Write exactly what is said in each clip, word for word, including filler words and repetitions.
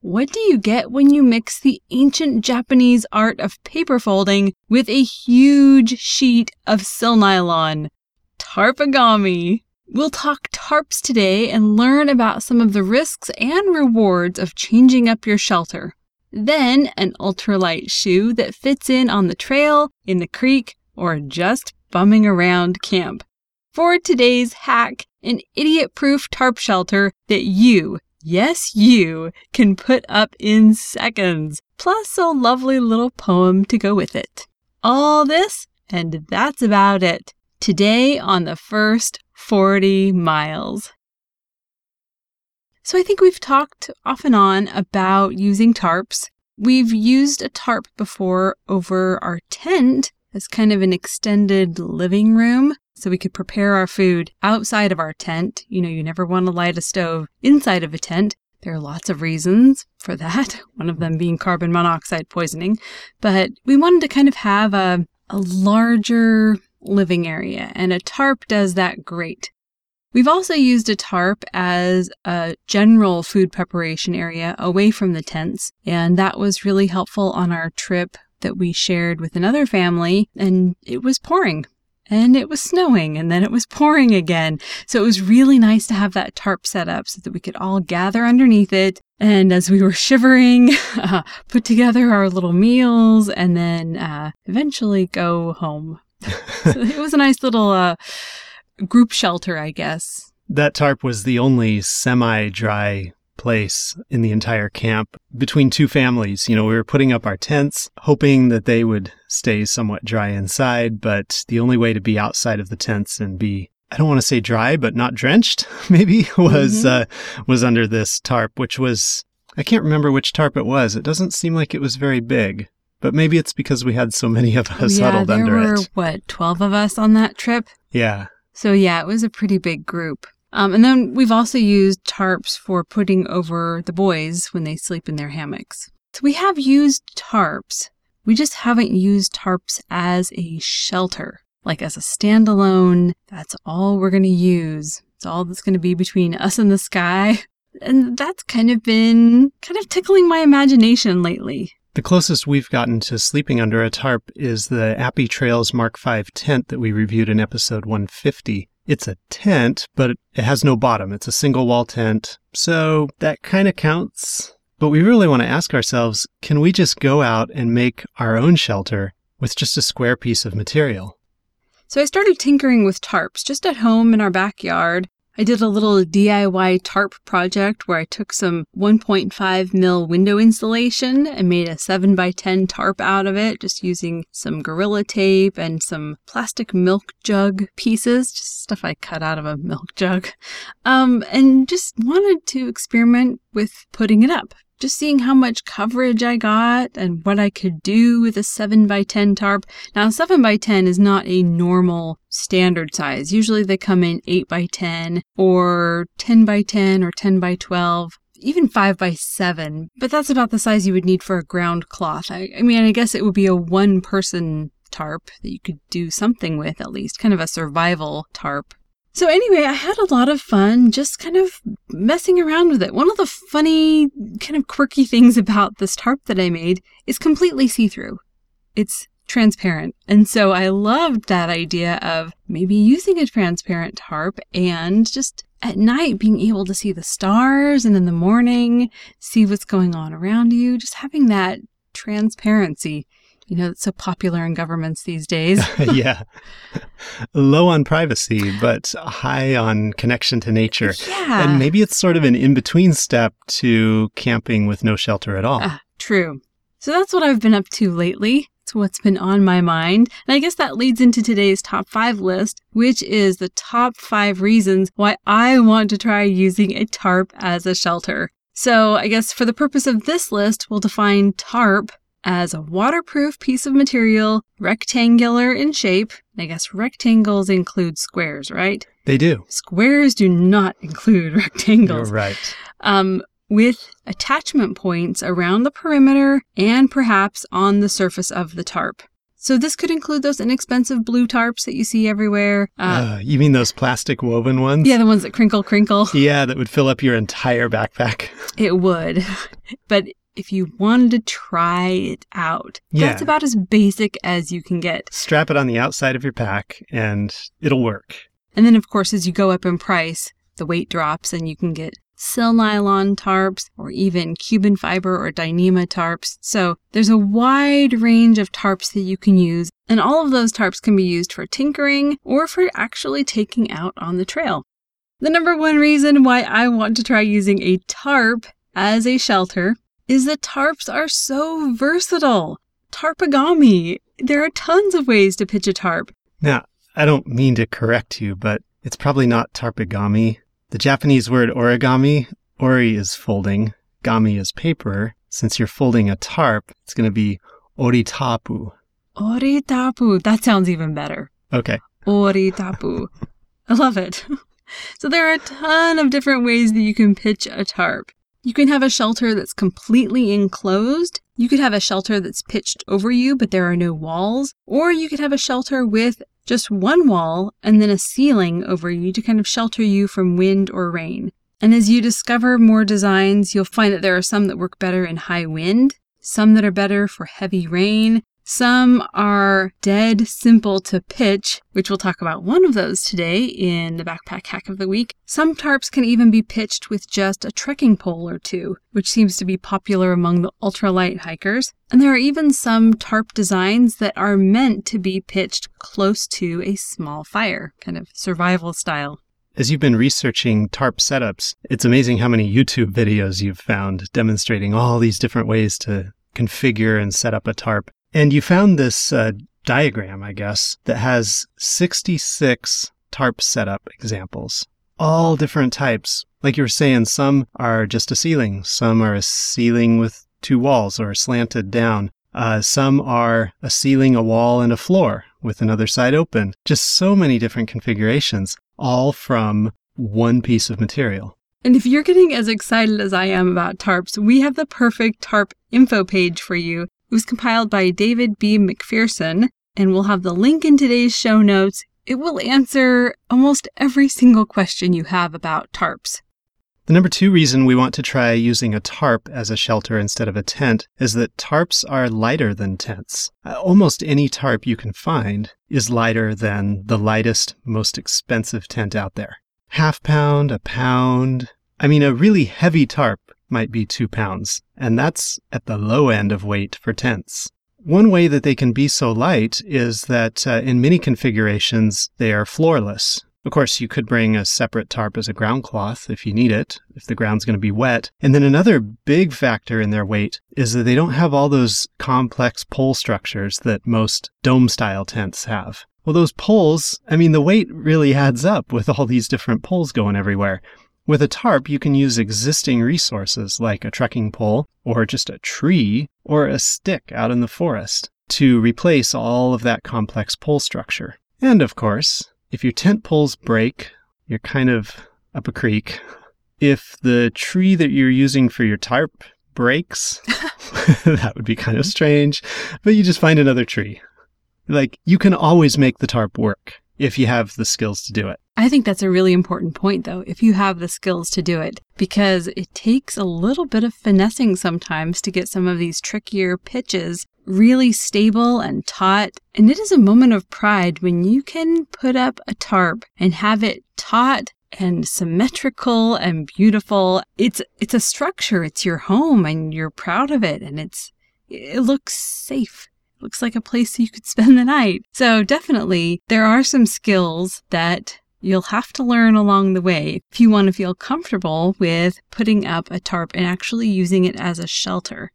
what do you get when you mix the ancient Japanese art of paper folding with a huge sheet of Silnylon? Tarpigami. We'll talk tarps today and learn about some of the risks and rewards of changing up your shelter. Then, an ultralight shoe that fits in on the trail, in the creek, or just bumming around camp. For today's hack, an idiot-proof tarp shelter that you Yes, you can put up in seconds, plus a lovely little poem to go with it. All this, and that's about it, today on The First forty Miles. So I think we've talked off and on about using tarps. We've used a tarp before over our tent as kind of an extended living room. So we could prepare our food outside of our tent. You know, you never want to light a stove inside of a tent. There are lots of reasons for that, one of them being carbon monoxide poisoning. But we wanted to kind of have a, a larger living area, and a tarp does that great. We've also used a tarp as a general food preparation area away from the tents, and that was really helpful on our trip that we shared with another family, and it was pouring. And it was snowing, and then it was pouring again. So it was really nice to have that tarp set up so that we could all gather underneath it. And as we were shivering, uh, put together our little meals, and then uh, eventually go home. So it was a nice little uh, group shelter, I guess. That tarp was the only semi-dry place in the entire camp between two families. You know, we were putting up our tents, hoping that they would stay somewhat dry inside, but the only way to be outside of the tents and be, I don't want to say dry, but not drenched, maybe, was mm-hmm. uh, was under this tarp, which was, I can't remember which tarp it was. It doesn't seem like it was very big, but maybe it's because we had so many of us yeah, huddled under were, it. There were, what, twelve of us on that trip? Yeah. So yeah, it was a pretty big group. Um, and then we've also used tarps for putting over the boys when they sleep in their hammocks. So we have used tarps. We just haven't used tarps as a shelter, like as a standalone. That's all we're going to use. It's all that's going to be between us and the sky. And that's kind of been kind of tickling my imagination lately. The closest we've gotten to sleeping under a tarp is the Appy Trails Mark five tent that we reviewed in episode one fifty. It's a tent, but it has no bottom. It's a single wall tent. So that kind of counts. But we really want to ask ourselves, can we just go out and make our own shelter with just a square piece of material? So I started tinkering with tarps just at home in our backyard. I did a little D I Y tarp project where I took some one point five mil window insulation and made a seven by ten tarp out of it, just using some Gorilla Tape and some plastic milk jug pieces, just stuff I cut out of a milk jug, um, and just wanted to experiment with putting it up. Just seeing how much coverage I got and what I could do with a seven by ten tarp. Now, seven by ten is not a normal standard size. Usually they come in eight by ten or ten by ten or ten by twelve, even five by seven. But that's about the size you would need for a ground cloth. I, I mean, I guess it would be a one-person tarp that you could do something with, at least, kind of a survival tarp. So anyway, I had a lot of fun just kind of messing around with it. One of the funny, kind of quirky things about this tarp that I made is completely see-through. It's transparent. And so I loved that idea of maybe using a transparent tarp and just at night being able to see the stars and in the morning see what's going on around you. Just having that transparency. You know, it's so popular in governments these days. Yeah. Low on privacy, but high on connection to nature. Yeah. And maybe it's sort of an in-between step to camping with no shelter at all. Uh, true. So that's what I've been up to lately. It's what's been on my mind. And I guess that leads into today's top five list, which is the top five reasons why I want to try using a tarp as a shelter. So I guess for the purpose of this list, we'll define tarp as a waterproof piece of material, rectangular in shape. I guess rectangles include squares, right? They do. Squares do not include rectangles. You're right. Um, with attachment points around the perimeter and perhaps on the surface of the tarp. So this could include those inexpensive blue tarps that you see everywhere. Uh, uh, you mean those plastic woven ones? Yeah, the ones that crinkle, crinkle. Yeah, that would fill up your entire backpack. It would. But if you wanted to try it out, yeah. That's about as basic as you can get. Strap it on the outside of your pack and it'll work. And then, of course, as you go up in price, the weight drops and you can get Silnylon tarps, or even Cuban fiber or Dyneema tarps. So there's a wide range of tarps that you can use, and all of those tarps can be used for tinkering or for actually taking out on the trail. The number one reason why I want to try using a tarp as a shelter is that tarps are so versatile. Tarpigami. There are tons of ways to pitch a tarp. Now, I don't mean to correct you, but it's probably not tarpigami. The Japanese word origami, ori is folding, gami is paper. Since you're folding a tarp, it's going to be oritapu. Oritapu. That sounds even better. Okay. Oritapu. I love it. So there are a ton of different ways that you can pitch a tarp. You can have a shelter that's completely enclosed. You could have a shelter that's pitched over you, but there are no walls. Or you could have a shelter with just one wall and then a ceiling over you to kind of shelter you from wind or rain. And as you discover more designs, you'll find that there are some that work better in high wind, some that are better for heavy rain, some are dead simple to pitch, which we'll talk about one of those today in the Backpack Hack of the Week. Some tarps can even be pitched with just a trekking pole or two, which seems to be popular among the ultralight hikers. And there are even some tarp designs that are meant to be pitched close to a small fire, kind of survival style. As you've been researching tarp setups, it's amazing how many YouTube videos you've found demonstrating all these different ways to configure and set up a tarp. And you found this uh, diagram, I guess, that has sixty-six tarp setup examples, all different types. Like you were saying, some are just a ceiling. Some are a ceiling with two walls or slanted down. Uh, some are a ceiling, a wall, and a floor with another side open. Just so many different configurations, all from one piece of material. And if you're getting as excited as I am about tarps, we have the perfect tarp info page for you. It was compiled by David B. McPherson, and we'll have the link in today's show notes. It will answer almost every single question you have about tarps. The number two reason we want to try using a tarp as a shelter instead of a tent is that tarps are lighter than tents. Almost any tarp you can find is lighter than the lightest, most expensive tent out there. Half pound, a pound. I mean, a really heavy tarp might be two pounds, and that's at the low end of weight for tents. One way that they can be so light is that uh, in many configurations, they are floorless. Of course, you could bring a separate tarp as a ground cloth if you need it, if the ground's going to be wet. And then another big factor in their weight is that they don't have all those complex pole structures that most dome-style tents have. Well, those poles, I mean, the weight really adds up with all these different poles going everywhere. With a tarp, you can use existing resources like a trekking pole or just a tree or a stick out in the forest to replace all of that complex pole structure. And of course, if your tent poles break, you're kind of up a creek. If the tree that you're using for your tarp breaks, that would be kind of strange, but you just find another tree. Like, you can always make the tarp work if you have the skills to do it. I think that's a really important point, though, if you have the skills to do it, because it takes a little bit of finessing sometimes to get some of these trickier pitches really stable and taut. And it is a moment of pride when you can put up a tarp and have it taut and symmetrical and beautiful. It's it's a structure. It's your home, and you're proud of it, and it's it looks safe. Looks like a place you could spend the night. So definitely, there are some skills that you'll have to learn along the way if you want to feel comfortable with putting up a tarp and actually using it as a shelter.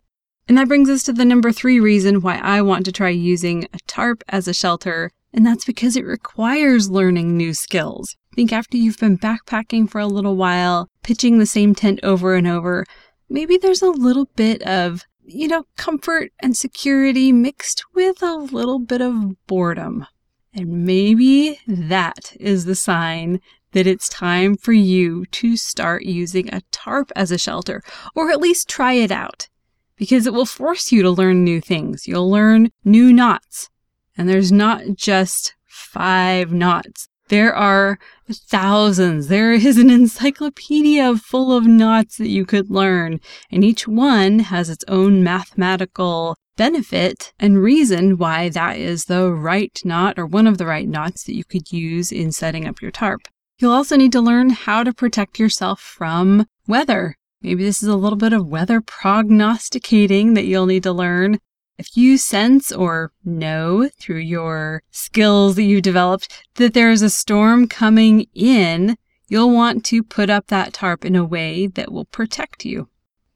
And that brings us to the number three reason why I want to try using a tarp as a shelter, and that's because it requires learning new skills. I think after you've been backpacking for a little while, pitching the same tent over and over, maybe there's a little bit of, you know, comfort and security mixed with a little bit of boredom. And maybe that is the sign that it's time for you to start using a tarp as a shelter, or at least try it out, because it will force you to learn new things. You'll learn new knots, and there's not just five knots. There are thousands. There is an encyclopedia full of knots that you could learn, and each one has its own mathematical benefit and reason why that is the right knot or one of the right knots that you could use in setting up your tarp. You'll also need to learn how to protect yourself from weather. Maybe this is a little bit of weather prognosticating that you'll need to learn. If you sense or know through your skills that you've developed that there is a storm coming in, you'll want to put up that tarp in a way that will protect you.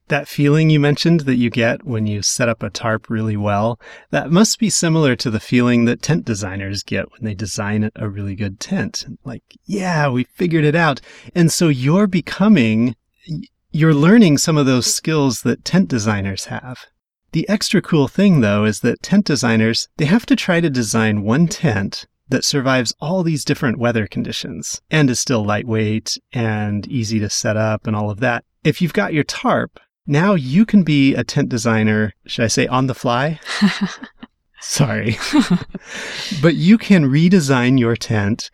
That feeling you mentioned that you get when you set up a tarp really well, that must be similar to the feeling that tent designers get when they design a really good tent. Like, yeah, we figured it out. And so you're becoming, you're learning some of those skills that tent designers have. The extra cool thing, though, is that tent designers, they have to try to design one tent that survives all these different weather conditions and is still lightweight and easy to set up and all of that. If you've got your tarp, now you can be a tent designer, should I say on the fly? Sorry. But you can redesign your tent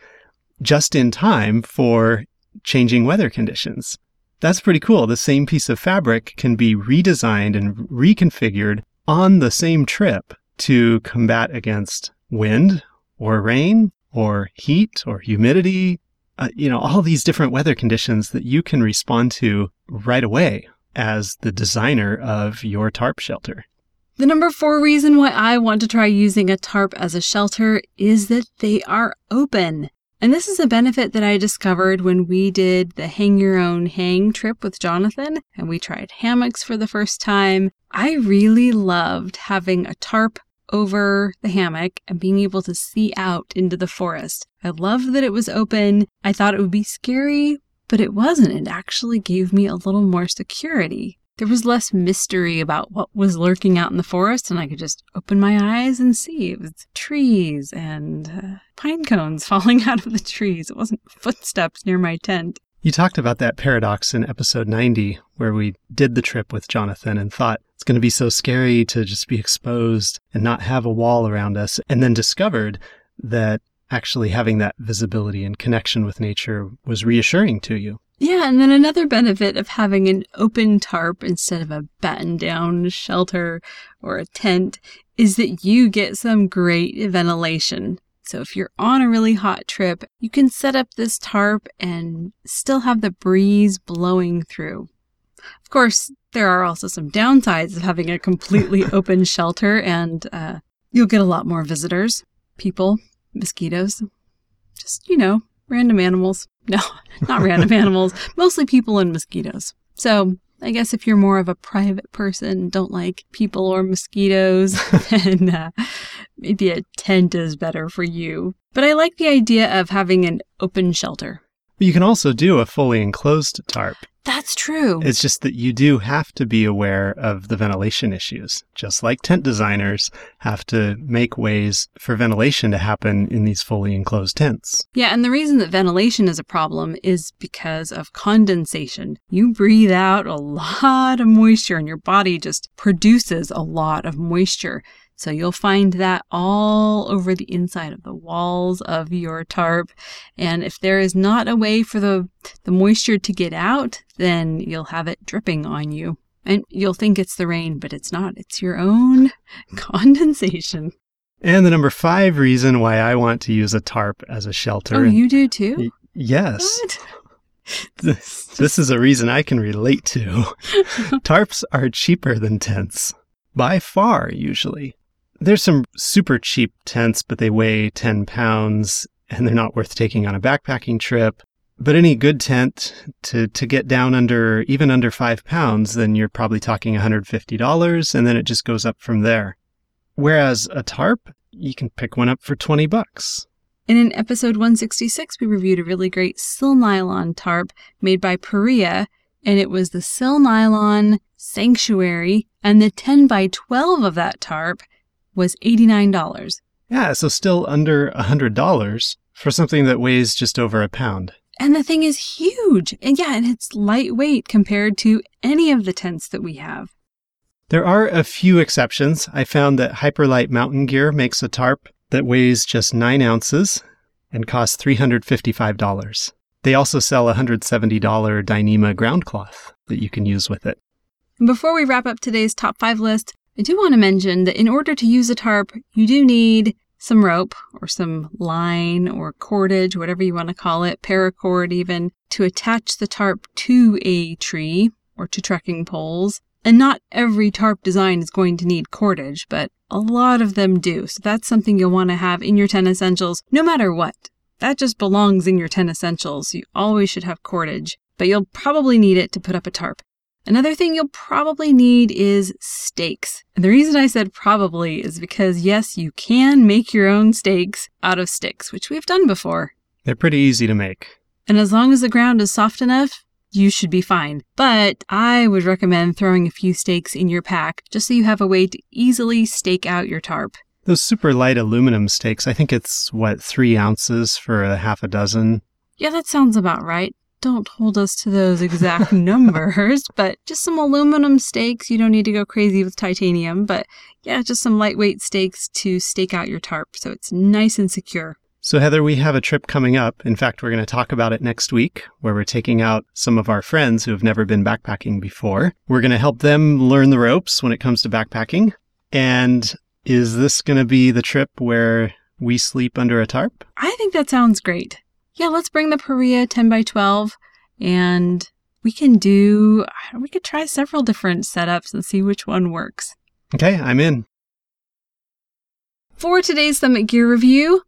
just in time for changing weather conditions. That's pretty cool. The same piece of fabric can be redesigned and reconfigured on the same trip to combat against wind or rain or heat or humidity, uh, you know, all these different weather conditions that you can respond to right away as the designer of your tarp shelter. The number four reason why I want to try using a tarp as a shelter is that they are open. And this is a benefit that I discovered when we did the Hang Your Own Hang trip with Jonathan, and we tried hammocks for the first time. I really loved having a tarp over the hammock and being able to see out into the forest. I loved that it was open. I thought it would be scary, but it wasn't. It actually gave me a little more security. There was less mystery about what was lurking out in the forest, and I could just open my eyes and see. It was trees and uh, pine cones falling out of the trees. It wasn't footsteps near my tent. You talked about that paradox in episode ninety, where we did the trip with Jonathan and thought it's going to be so scary to just be exposed and not have a wall around us, and then discovered that actually having that visibility and connection with nature was reassuring to you. Yeah, and then another benefit of having an open tarp instead of a battened down shelter or a tent is that you get some great ventilation. So if you're on a really hot trip, you can set up this tarp and still have the breeze blowing through. Of course, there are also some downsides of having a completely open shelter, and uh, you'll get a lot more visitors, people, mosquitoes, just, you know, random animals. No, not random animals, mostly people and mosquitoes. So I guess if you're more of a private person, don't like people or mosquitoes, then uh, maybe a tent is better for you. But I like the idea of having an open shelter. You can also do a fully enclosed tarp. That's true. It's just that you do have to be aware of the ventilation issues, just like tent designers have to make ways for ventilation to happen in these fully enclosed tents. Yeah, and the reason that ventilation is a problem is because of condensation. You breathe out a lot of moisture, and your body just produces a lot of moisture. So you'll find that all over the inside of the walls of your tarp. And if there is not a way for the, the moisture to get out, then you'll have it dripping on you. And you'll think it's the rain, but it's not. It's your own condensation. And the number five reason why I want to use a tarp as a shelter. Oh, you do too? Y- yes. What? This, this is a reason I can relate to. Tarps are cheaper than tents. By far, usually. There's some super cheap tents, but they weigh ten pounds and they're not worth taking on a backpacking trip. But any good tent to, to get down under, even under five pounds, then you're probably talking one hundred fifty dollars, and then it just goes up from there. Whereas a tarp, you can pick one up for twenty bucks. And in episode one sixty-six, we reviewed a really great Silnylon tarp made by Paria and it was the Silnylon sanctuary, and the ten by twelve of that tarp was eighty-nine dollars. Yeah, so still under one hundred dollars for something that weighs just over a pound. And the thing is huge. And yeah, and it's lightweight compared to any of the tents that we have. There are a few exceptions. I found that Hyperlite Mountain Gear makes a tarp that weighs just nine ounces and costs three hundred fifty-five dollars. They also sell a one hundred seventy dollars Dyneema ground cloth that you can use with it. And before we wrap up today's top five list, I do want to mention that in order to use a tarp, you do need some rope or some line or cordage, whatever you want to call it, paracord even, to attach the tarp to a tree or to trekking poles. And not every tarp design is going to need cordage, but a lot of them do. So that's something you'll want to have in your tent essentials, no matter what. That just belongs in your tent essentials. You always should have cordage, but you'll probably need it to put up a tarp. Another thing you'll probably need is stakes. And the reason I said probably is because, yes, you can make your own stakes out of sticks, which we've done before. They're pretty easy to make. And as long as the ground is soft enough, you should be fine. But I would recommend throwing a few stakes in your pack just so you have a way to easily stake out your tarp. Those super light aluminum stakes, I think it's, what, three ounces for a half a dozen? Yeah, that sounds about right. Don't hold us to those exact numbers, but just some aluminum stakes. You don't need to go crazy with titanium, but yeah, just some lightweight stakes to stake out your tarp so it's nice and secure. So Heather, we have a trip coming up. In fact, we're going to talk about it next week, where we're taking out some of our friends who have never been backpacking before. We're going to help them learn the ropes when it comes to backpacking. And is this going to be the trip where we sleep under a tarp? I think that sounds great. Yeah, let's bring the Paria ten by twelve, and we can do, we could try several different setups and see which one works. Okay, I'm in. For today's Summit Gear Review,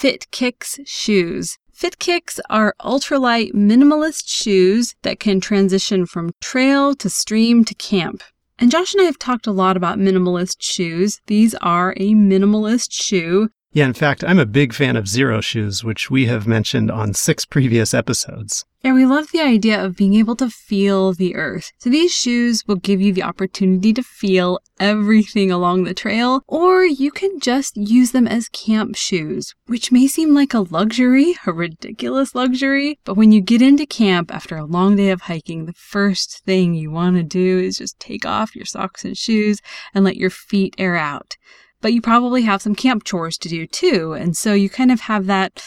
FitKicks shoes. FitKicks are ultralight minimalist shoes that can transition from trail to stream to camp. And Josh and I have talked a lot about minimalist shoes. These are a minimalist shoe. Yeah, in fact, I'm a big fan of zero shoes, which we have mentioned on six previous episodes. Yeah, we love the idea of being able to feel the earth. So these shoes will give you the opportunity to feel everything along the trail, or you can just use them as camp shoes, which may seem like a luxury, a ridiculous luxury, but when you get into camp after a long day of hiking, the first thing you want to do is just take off your socks and shoes and let your feet air out. But you probably have some camp chores to do too, and so you kind of have that,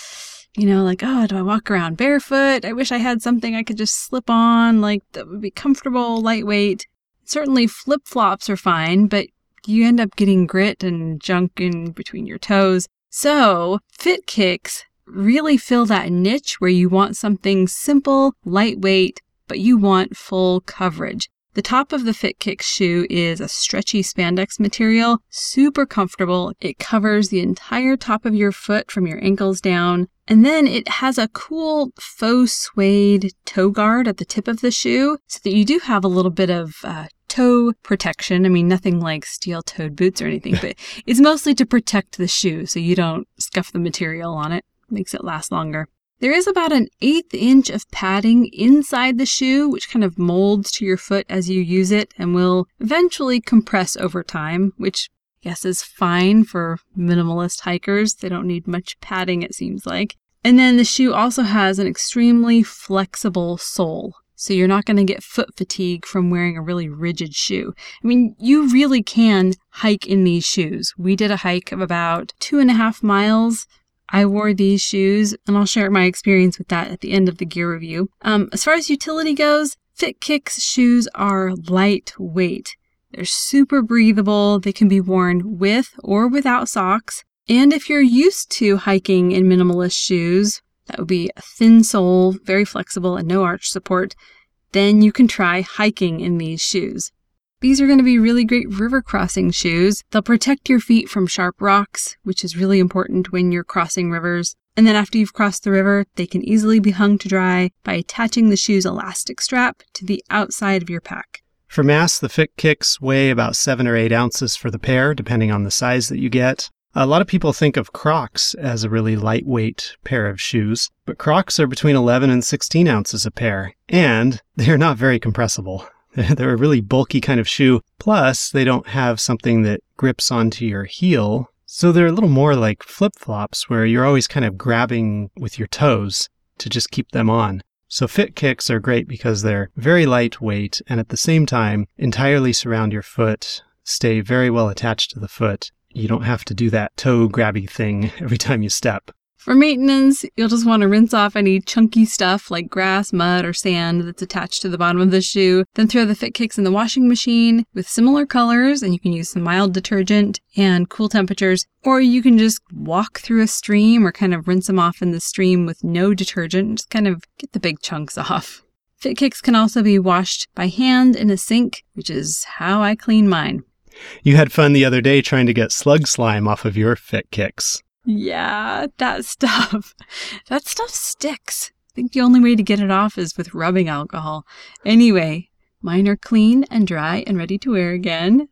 you know, like, oh, do I walk around barefoot? I wish I had something I could just slip on, like, that would be comfortable, lightweight. Certainly flip-flops are fine, but you end up getting grit and junk in between your toes. So FitKicks really fill that niche where you want something simple, lightweight, but you want full coverage. The top of the FitKicks shoe is a stretchy spandex material, super comfortable. It covers the entire top of your foot from your ankles down. And then it has a cool faux suede toe guard at the tip of the shoe so that you do have a little bit of uh, toe protection. I mean, nothing like steel-toed boots or anything, but it's mostly to protect the shoe so you don't scuff the material on it. Makes it last longer. There is about an eighth inch of padding inside the shoe, which kind of molds to your foot as you use it and will eventually compress over time, which I guess is fine for minimalist hikers. They don't need much padding, it seems like. And then the shoe also has an extremely flexible sole, so you're not going to get foot fatigue from wearing a really rigid shoe. I mean, you really can hike in these shoes. We did a hike of about two and a half miles. I wore these shoes, and I'll share my experience with that at the end of the gear review. Um, as far as utility goes, FitKicks shoes are lightweight. They're super breathable. They can be worn with or without socks. And if you're used to hiking in minimalist shoes, that would be a thin sole, very flexible, and no arch support, then you can try hiking in these shoes. These are going to be really great river crossing shoes. They'll protect your feet from sharp rocks, which is really important when you're crossing rivers. And then after you've crossed the river, they can easily be hung to dry by attaching the shoe's elastic strap to the outside of your pack. For mass, the FitKicks weigh about seven or eight ounces for the pair, depending on the size that you get. A lot of people think of Crocs as a really lightweight pair of shoes, but Crocs are between eleven and sixteen ounces a pair, and they're not very compressible. They're a really bulky kind of shoe, plus they don't have something that grips onto your heel, so they're a little more like flip-flops where you're always kind of grabbing with your toes to just keep them on. So FitKicks are great because they're very lightweight and at the same time entirely surround your foot, stay very well attached to the foot. You don't have to do that toe grabby thing every time you step. For maintenance, you'll just want to rinse off any chunky stuff like grass, mud, or sand that's attached to the bottom of the shoe. Then throw the FitKicks in the washing machine with similar colors, and you can use some mild detergent and cool temperatures. Or you can just walk through a stream or kind of rinse them off in the stream with no detergent and just kind of get the big chunks off. FitKicks can also be washed by hand in a sink, which is how I clean mine. You had fun the other day trying to get slug slime off of your FitKicks. Yeah, that stuff. That stuff sticks. I think the only way to get it off is with rubbing alcohol. Anyway, mine are clean and dry and ready to wear again.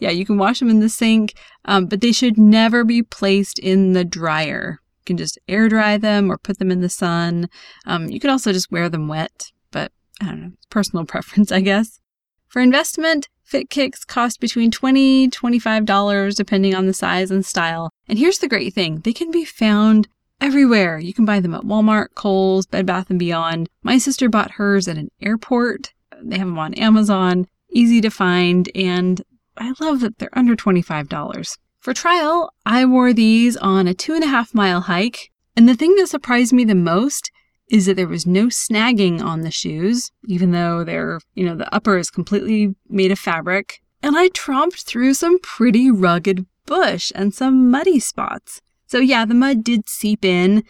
Yeah, you can wash them in the sink, um, but they should never be placed in the dryer. You can just air dry them or put them in the sun. Um, you could also just wear them wet, but I don't know. It's personal preference, I guess. For investment, FitKicks cost between twenty dollars, twenty-five dollars, depending on the size and style. And here's the great thing. They can be found everywhere. You can buy them at Walmart, Kohl's, Bed Bath and Beyond. My sister bought hers at an airport. They have them on Amazon. Easy to find. And I love that they're under twenty-five dollars. For trial, I wore these on a two and a half mile hike. And the thing that surprised me the most is that there was no snagging on the shoes, even though they're, you know, the upper is completely made of fabric. And I tromped through some pretty rugged bush and some muddy spots. So yeah, the mud did seep in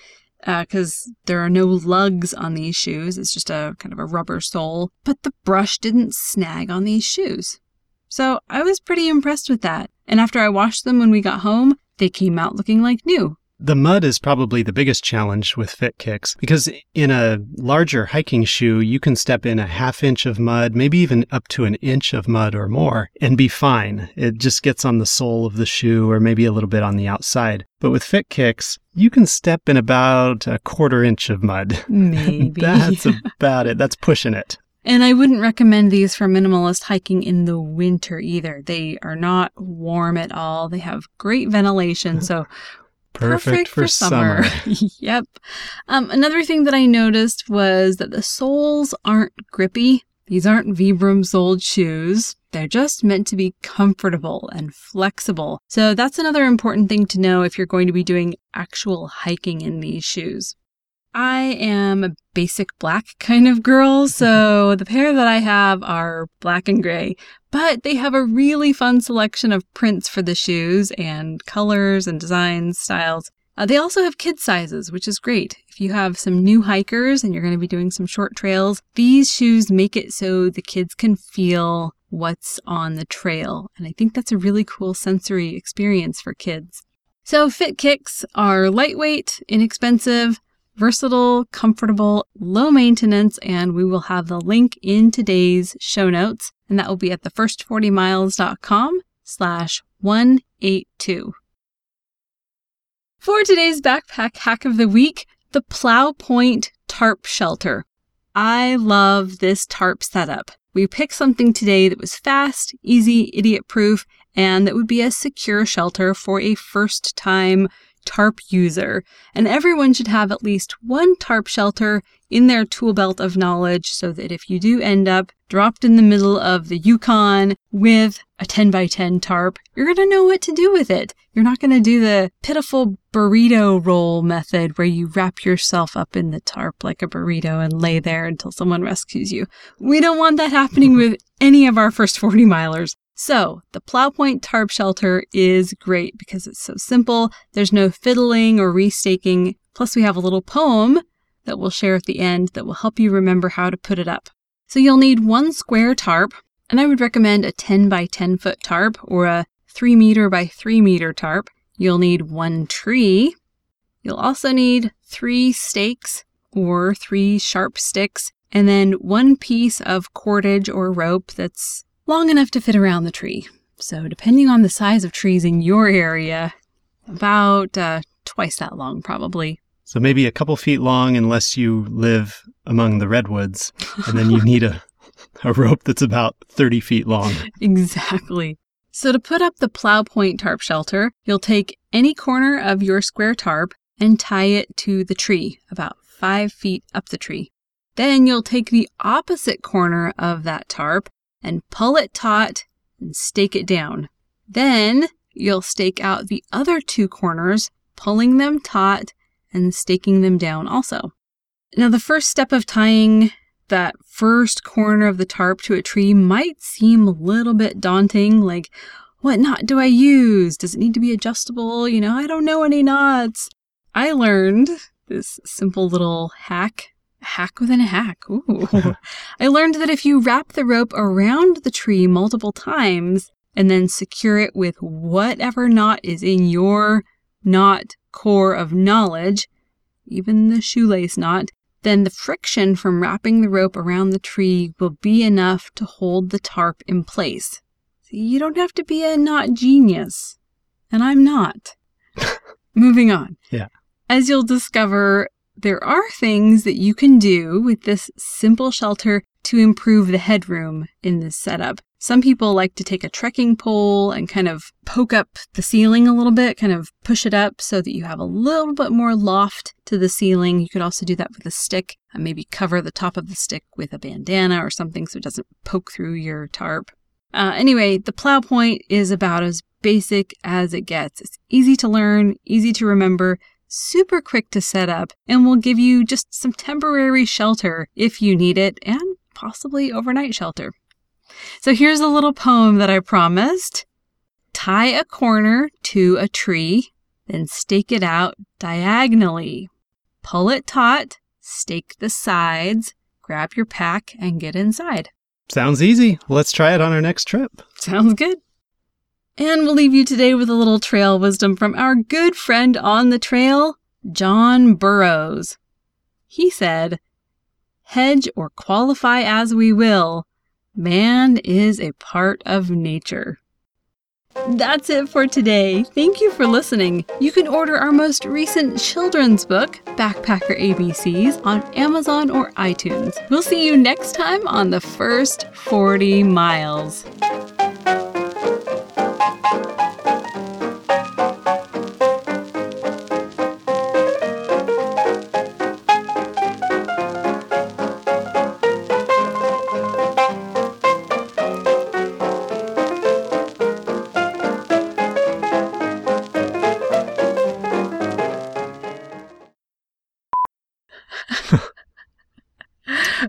because uh, there are no lugs on these shoes. It's just a kind of a rubber sole, but the brush didn't snag on these shoes. So I was pretty impressed with that. And after I washed them when we got home, they came out looking like new. The mud is probably the biggest challenge with FitKicks because in a larger hiking shoe, you can step in a half inch of mud, maybe even up to an inch of mud or more, and be fine. It just gets on the sole of the shoe or maybe a little bit on the outside. But with FitKicks, you can step in about a quarter inch of mud. Maybe. That's about it. That's pushing it. And I wouldn't recommend these for minimalist hiking in the winter either. They are not warm at all. They have great ventilation, so... Perfect, Perfect for, for summer. summer. Yep. Um, another thing that I noticed was that the soles aren't grippy. These aren't Vibram soled shoes. They're just meant to be comfortable and flexible. So that's another important thing to know if you're going to be doing actual hiking in these shoes. I am a basic black kind of girl, so the pair that I have are black and gray, but they have a really fun selection of prints for the shoes and colors and designs, styles. Uh, they also have kid sizes, which is great. If you have some new hikers and you're going to be doing some short trails, these shoes make it so the kids can feel what's on the trail. And I think that's a really cool sensory experience for kids. So FitKicks are lightweight, inexpensive, versatile, comfortable, low maintenance, and we will have the link in today's show notes, and that will be at the first forty miles dot com slash one eighty-two. For today's backpack hack of the week, the Plow Point tarp shelter. I love this tarp setup. We picked something today that was fast, easy, idiot-proof, and that would be a secure shelter for a first-time tarp user, and everyone should have at least one tarp shelter in their tool belt of knowledge so that if you do end up dropped in the middle of the Yukon with a ten by ten tarp, you're going to know what to do with it. You're not going to do the pitiful burrito roll method where you wrap yourself up in the tarp like a burrito and lay there until someone rescues you. We don't want that happening with any of our first forty milers. So the Plow Point tarp shelter is great because it's so simple. There's no fiddling or restaking. Plus we have a little poem that we'll share at the end that will help you remember how to put it up. So you'll need one square tarp, and I would recommend a ten by ten foot tarp or a three meter by three meter tarp. You'll need one tree. You'll also need three stakes or three sharp sticks, and then one piece of cordage or rope that's long enough to fit around the tree. So depending on the size of trees in your area, About uh, twice that long, probably. So maybe a couple feet long unless you live among the redwoods, and then you need a, a rope that's about thirty feet long. Exactly. So to put up the Plow Point tarp shelter, you'll take any corner of your square tarp and tie it to the tree, about five feet up the tree. Then you'll take the opposite corner of that tarp and pull it taut and stake it down. Then you'll stake out the other two corners, pulling them taut and staking them down also. Now, the first step of tying that first corner of the tarp to a tree might seem a little bit daunting, like, what knot do I use? Does it need to be adjustable? You know, I don't know any knots. I learned this simple little hack, hack within a hack. Ooh. I learned that if you wrap the rope around the tree multiple times and then secure it with whatever knot is in your knot core of knowledge, even the shoelace knot, then the friction from wrapping the rope around the tree will be enough to hold the tarp in place. So you don't have to be a knot genius, and I'm not. Moving on. Yeah. As you'll discover, there are things that you can do with this simple shelter to improve the headroom in this setup. Some people like to take a trekking pole and kind of poke up the ceiling a little bit, kind of push it up so that you have a little bit more loft to the ceiling. You could also do that with a stick, and maybe cover the top of the stick with a bandana or something so it doesn't poke through your tarp. Uh, anyway, the Plow Point is about as basic as it gets. It's easy to learn, easy to remember, super quick to set up, and will give you just some temporary shelter if you need it, and possibly overnight shelter. So here's a little poem that I promised. Tie a corner to a tree, then stake it out diagonally. Pull it taut, stake the sides, grab your pack, and get inside. Sounds easy. Let's try it on our next trip. Sounds good. And we'll leave you today with a little trail wisdom from our good friend on the trail, John Burroughs. He said, "Hedge or qualify as we will, man is a part of nature." That's it for today. Thank you for listening. You can order our most recent children's book, Backpacker A B Cs, on Amazon or iTunes. We'll see you next time on The First forty Miles.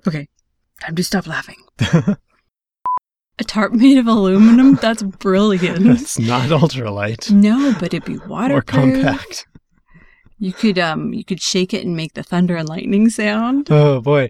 Okay, time to stop laughing. A tarp made of aluminum? That's brilliant. It's not ultralight. No, but it'd be waterproof. Or compact. You could um, you could shake it and make the thunder and lightning sound. Oh, boy.